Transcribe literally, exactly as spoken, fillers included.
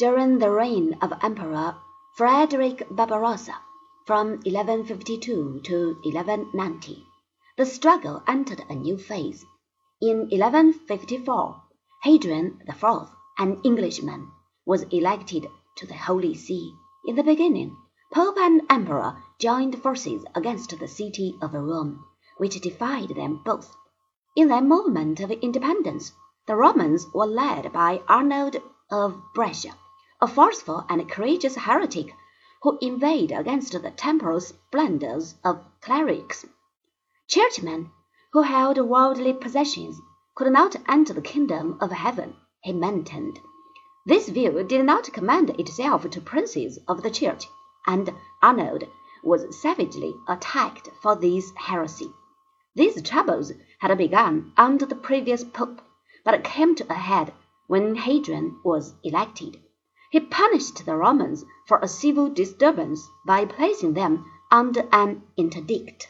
during the reign of Emperor Frederick Barbarossa from eleven fifty-two to eleven ninety. The struggle entered a new phase. In eleven fifty-four, Hadrian the Fourth, an Englishman, was elected to the Holy See. In the beginning, Pope and Emperor joined forces against the city of Rome, which defied them both. In their movement of independence, the Romans were led by Arnold of Brescia, a forceful and courageous heretic who inveighed against the temporal splendors of clerics. Churchmen who held worldly possessions could not enter the kingdom of heaven, he maintained. This view did not commend itself to princes of the Church, and Arnold was savagely attacked for this heresy. These troubles had begun under the previous pope, but came to a head when Hadrian was elected. He punished the Romans for a civil disturbance by placing them under an interdict.